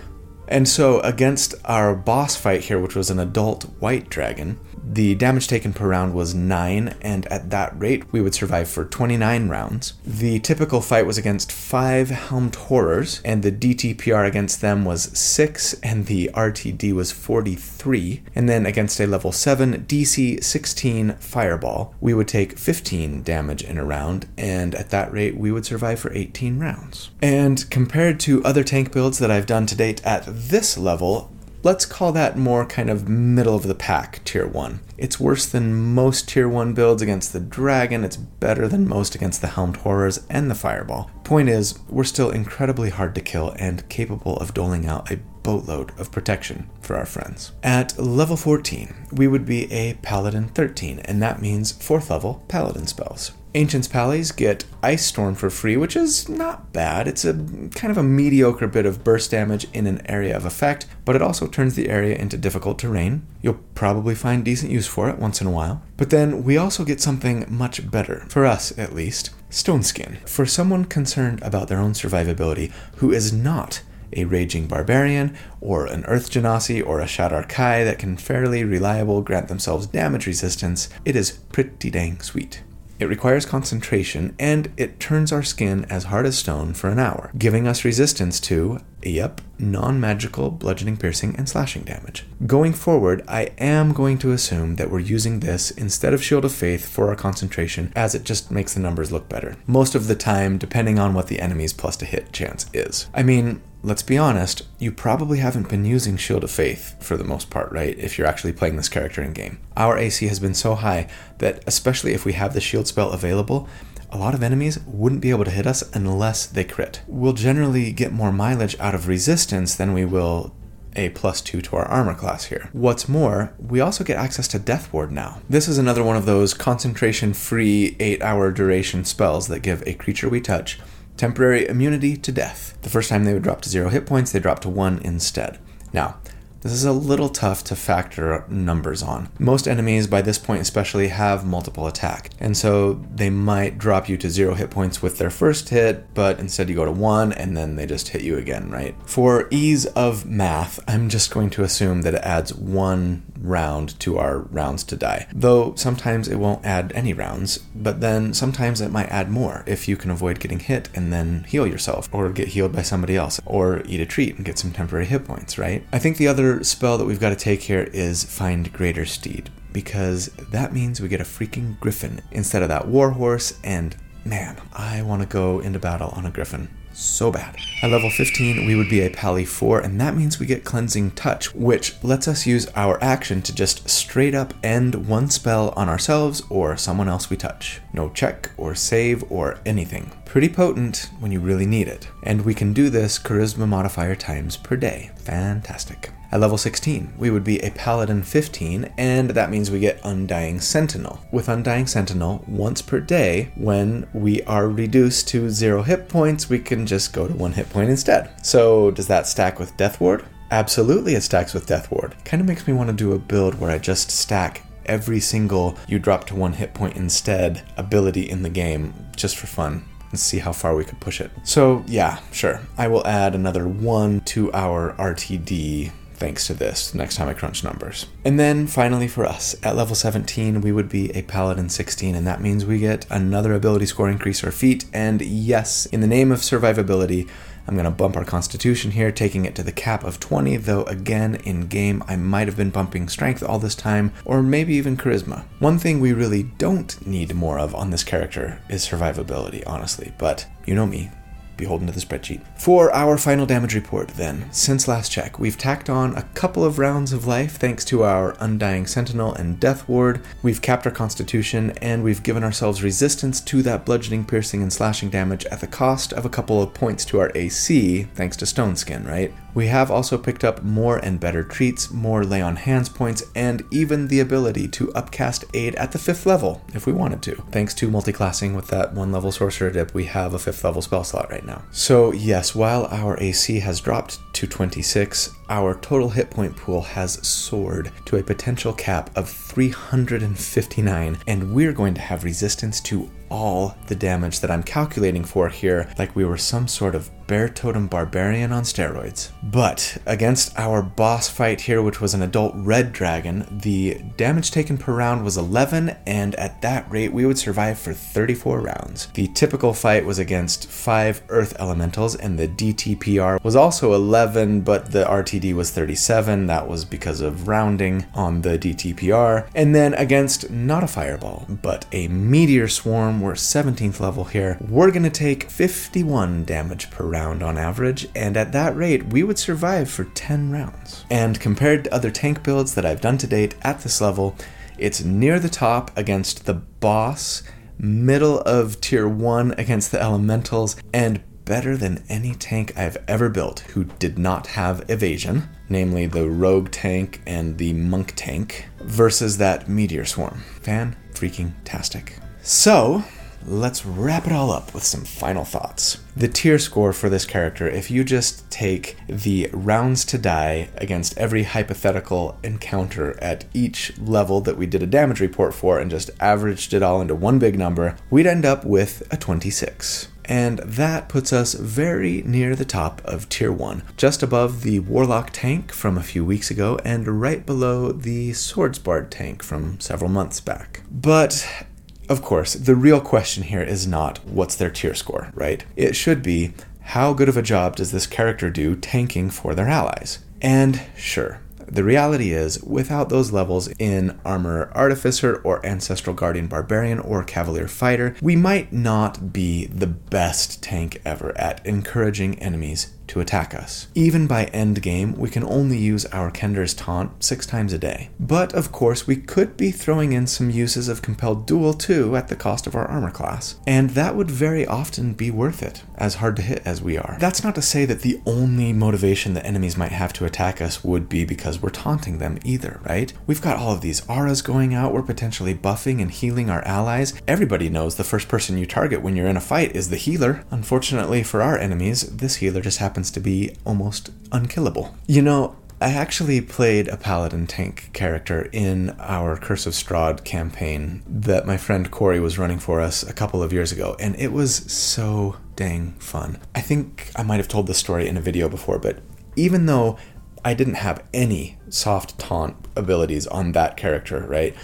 And so against our boss fight here, which was an adult white dragon, The damage taken per round was nine, and at that rate, we would survive for twenty-nine rounds. The typical fight was against five Helmed Horrors, and the D T P R against them was six, and the R T D was forty-three. And then against a level seven D C sixteen Fireball, we would take fifteen damage in a round, and at that rate, we would survive for eighteen rounds. And compared to other tank builds that I've done to date at this level, let's call that more kind of middle of the pack tier one. It's worse than most tier one builds against the dragon, it's better than most against the Helmed Horrors and the Fireball. Point is, we're still incredibly hard to kill and capable of doling out a boatload of protection for our friends. At level fourteen, we would be a Paladin thirteen, and that means fourth level Paladin spells. Ancient's Pallies get Ice Storm for free, which is not bad. It's a kind of a mediocre bit of burst damage in an area of effect, but it also turns the area into difficult terrain. You'll probably find decent use for it once in a while. But then we also get something much better, for us at least, Stoneskin. For someone concerned about their own survivability who is not a Raging Barbarian, or an Earth Genasi, or a Shadar Kai that can fairly reliable grant themselves damage resistance, it is pretty dang sweet. It requires concentration, and it turns our skin as hard as stone for an hour, giving us resistance to, yep, non-magical bludgeoning, piercing, and slashing damage. Going forward, I am going to assume that we're using this instead of Shield of Faith for our concentration, as it just makes the numbers look better. Most of the time, depending on what the enemy's plus to hit chance is. I mean, let's be honest, you probably haven't been using Shield of Faith for the most part, right? If you're actually playing this character in game. Our A C has been so high that, especially if we have the shield spell available, a lot of enemies wouldn't be able to hit us unless they crit. We'll generally get more mileage out of resistance than we will a plus two to our armor class here. What's more, we also get access to Death Ward now. This is another one of those concentration-free eight-hour duration spells that give a creature we touch temporary immunity to death. The first time they would drop to zero hit points, they drop to one instead. Now, this is a little tough to factor numbers on. Most enemies by this point especially have multiple attack, and so they might drop you to zero hit points with their first hit, but instead you go to one and then they just hit you again, right? For ease of math, I'm just going to assume that it adds one round to our rounds to die, though sometimes it won't add any rounds, but then sometimes it might add more if you can avoid getting hit and then heal yourself, or get healed by somebody else, or eat a treat and get some temporary hit points, right? I think the other spell that we've got to take here is Find Greater Steed, because that means we get a freaking griffin instead of that warhorse, and man, I want to go into battle on a griffin so bad. At level fifteen, we would be a Pally four, and that means we get Cleansing Touch, which lets us use our action to just straight up end one spell on ourselves or someone else we touch. No check or save or anything. Pretty potent when you really need it. And we can do this charisma modifier times per day. Fantastic. At level sixteen, we would be a Paladin fifteen, and that means we get Undying Sentinel. With Undying Sentinel, once per day, when we are reduced to zero hit points, we can just go to one hit point instead. So does that stack with Death Ward? Absolutely it stacks with Death Ward. Kind of makes me want to do a build where I just stack every single you drop to one hit point instead ability in the game, just for fun, and see how far we could push it. So yeah, sure, I will add another one two hour R T D thanks to this next time I crunch numbers. And then finally for us, at level seventeen, we would be a Paladin sixteen, and that means we get another ability score increase or feat, and yes, in the name of survivability, I'm gonna bump our constitution here, taking it to the cap of twenty, though again, in game, I might have been bumping strength all this time, or maybe even charisma. One thing we really don't need more of on this character is survivability, honestly, but you know me, beholden to the spreadsheet. For our final damage report then, since last check, we've tacked on a couple of rounds of life thanks to our Undying Sentinel and Death Ward, we've capped our constitution, and we've given ourselves resistance to that bludgeoning, piercing, and slashing damage at the cost of a couple of points to our A C thanks to Stoneskin, right? We have also picked up more and better treats, more lay on hands points, and even the ability to upcast aid at the fifth level if we wanted to. Thanks to multiclassing with that one level sorcerer dip, we have a fifth level spell slot right now. So yes, while our A C has dropped to twenty-six, our total hit point pool has soared to a potential cap of three hundred fifty-nine, and we're going to have resistance to all the damage that I'm calculating for here like we were some sort of bear totem barbarian on steroids. But against our boss fight here, which was an adult red dragon, the damage taken per round was eleven, and at that rate we would survive for thirty-four rounds. The typical fight was against five earth elementals, and the D T P R was also eleven, but the R T D was thirty-seven. That was because of rounding on the D T P R. And then against not a fireball, but a meteor swarm, we're seventeenth level here, we're gonna take fifty-one damage per round on average, and at that rate we would survive for ten rounds. And compared to other tank builds that I've done to date at this level, it's near the top against the boss, middle of tier one against the elementals, and better than any tank I've ever built who did not have evasion, namely the rogue tank and the monk tank, versus that meteor swarm. Fan-freaking-tastic. So, let's wrap it all up with some final thoughts. The tier score for this character, if you just take the rounds to die against every hypothetical encounter at each level that we did a damage report for and just averaged it all into one big number, we'd end up with a twenty-six. And that puts us very near the top of tier one, just above the warlock tank from a few weeks ago and right below the swordsbard tank from several months back. But of course, the real question here is not what's their tier score, right? It should be, how good of a job does this character do tanking for their allies? And sure, the reality is, without those levels in Armor Artificer or Ancestral Guardian Barbarian or Cavalier Fighter, we might not be the best tank ever at encouraging enemies to attack us. Even by endgame, we can only use our Kenders taunt six times a day. But of course, we could be throwing in some uses of Compelled Duel too at the cost of our armor class, and that would very often be worth it, as hard to hit as we are. That's not to say that the only motivation that enemies might have to attack us would be because we're taunting them either, right? We've got all of these auras going out, we're potentially buffing and healing our allies. Everybody knows the first person you target when you're in a fight is the healer. Unfortunately for our enemies, this healer just happens to be almost unkillable. You know, I actually played a paladin tank character in our Curse of Strahd campaign that my friend Corey was running for us a couple of years ago, and it was so dang fun. I think I might have told this story in a video before, but even though I didn't have any soft taunt abilities on that character, right?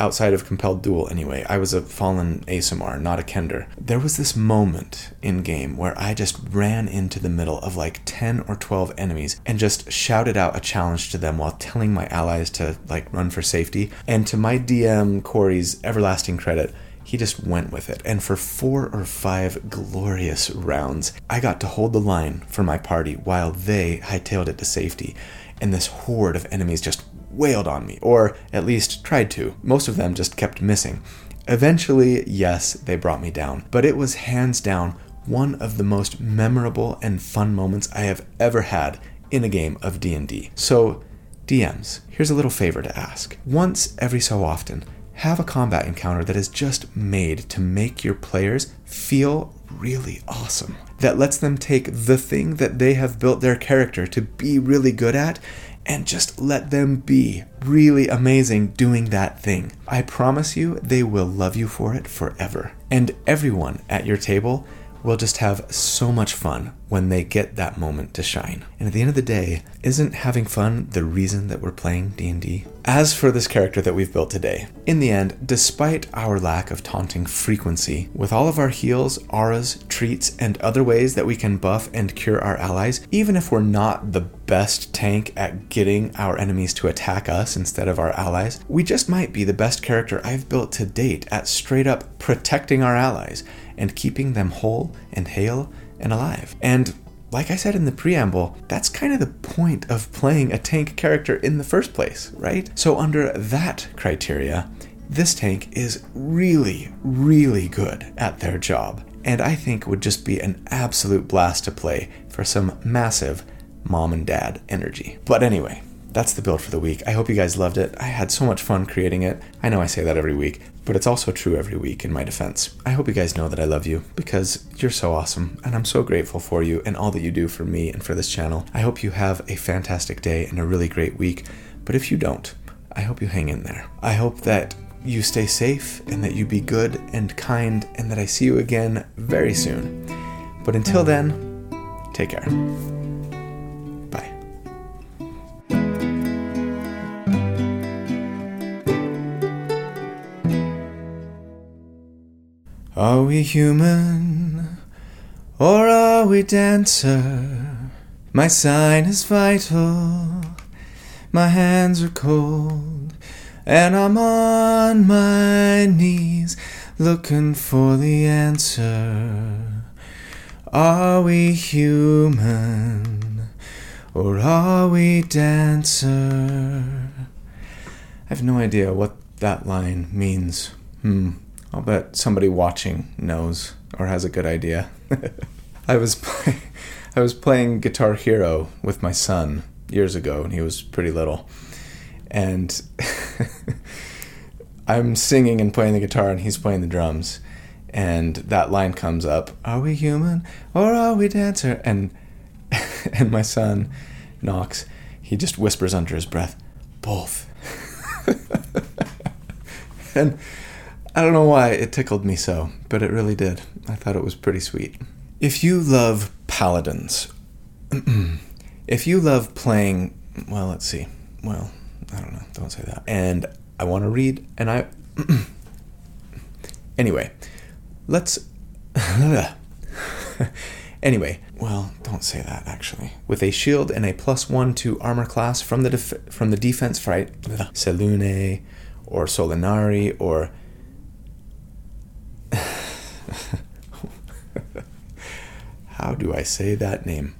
Outside of Compelled Duel anyway, I was a fallen Aasimar, not a Kender. There was this moment in game where I just ran into the middle of like ten or twelve enemies and just shouted out a challenge to them while telling my allies to like run for safety. And to my D M, Corey's everlasting credit, he just went with it. And for four or five glorious rounds, I got to hold the line for my party while they hightailed it to safety. And this horde of enemies just wailed on me, or at least tried to. Most of them just kept missing. Eventually, yes, they brought me down, but it was hands down one of the most memorable and fun moments I have ever had in a game of D and D. So, D Ms, here's a little favor to ask. Once every so often, have a combat encounter that is just made to make your players feel really awesome, that lets them take the thing that they have built their character to be really good at and just let them be really amazing doing that thing. I promise you, they will love you for it forever. And everyone at your table will just have so much fun when they get that moment to shine. And at the end of the day, isn't having fun the reason that we're playing D and D? As for this character that we've built today, in the end, despite our lack of taunting frequency, with all of our heals, auras, treats, and other ways that we can buff and cure our allies, even if we're not the best tank at getting our enemies to attack us instead of our allies, we just might be the best character I've built to date at straight up protecting our allies and keeping them whole and hale and alive. And like I said in the preamble, that's kind of the point of playing a tank character in the first place, right? So under that criteria, this tank is really, really good at their job, and I think would just be an absolute blast to play for some massive mom and dad energy. But anyway, that's the build for the week. I hope you guys loved it. I had so much fun creating it. I know I say that every week, but it's also true every week in my defense. I hope you guys know that I love you because you're so awesome, and I'm so grateful for you and all that you do for me and for this channel. I hope you have a fantastic day and a really great week, but if you don't, I hope you hang in there. I hope that you stay safe and that you be good and kind and that I see you again very soon. But until then, take care. Bye. Are we human or are we dancer? My sign is vital, my hands are cold, and I'm on my knees looking for the answer. Are we human or are we dancer? I have no idea what that line means. Hmm. I'll bet somebody watching knows or has a good idea. I was play- I was playing Guitar Hero with my son years ago, and he was pretty little. And I'm singing and playing the guitar, and he's playing the drums. And that line comes up, are we human or are we dancer? And and my son, Knox, he just whispers under his breath, both. And I don't know why it tickled me so, but it really did. I thought it was pretty sweet. If you love paladins, if you love playing, well, let's see. Well, I don't know. Don't say that. And I want to read, and I... anyway, let's... anyway, well, don't say that, actually. With a shield and a plus one to armor class from the def- from the defense fight, Selune, or Solinari, or... How do I say that name?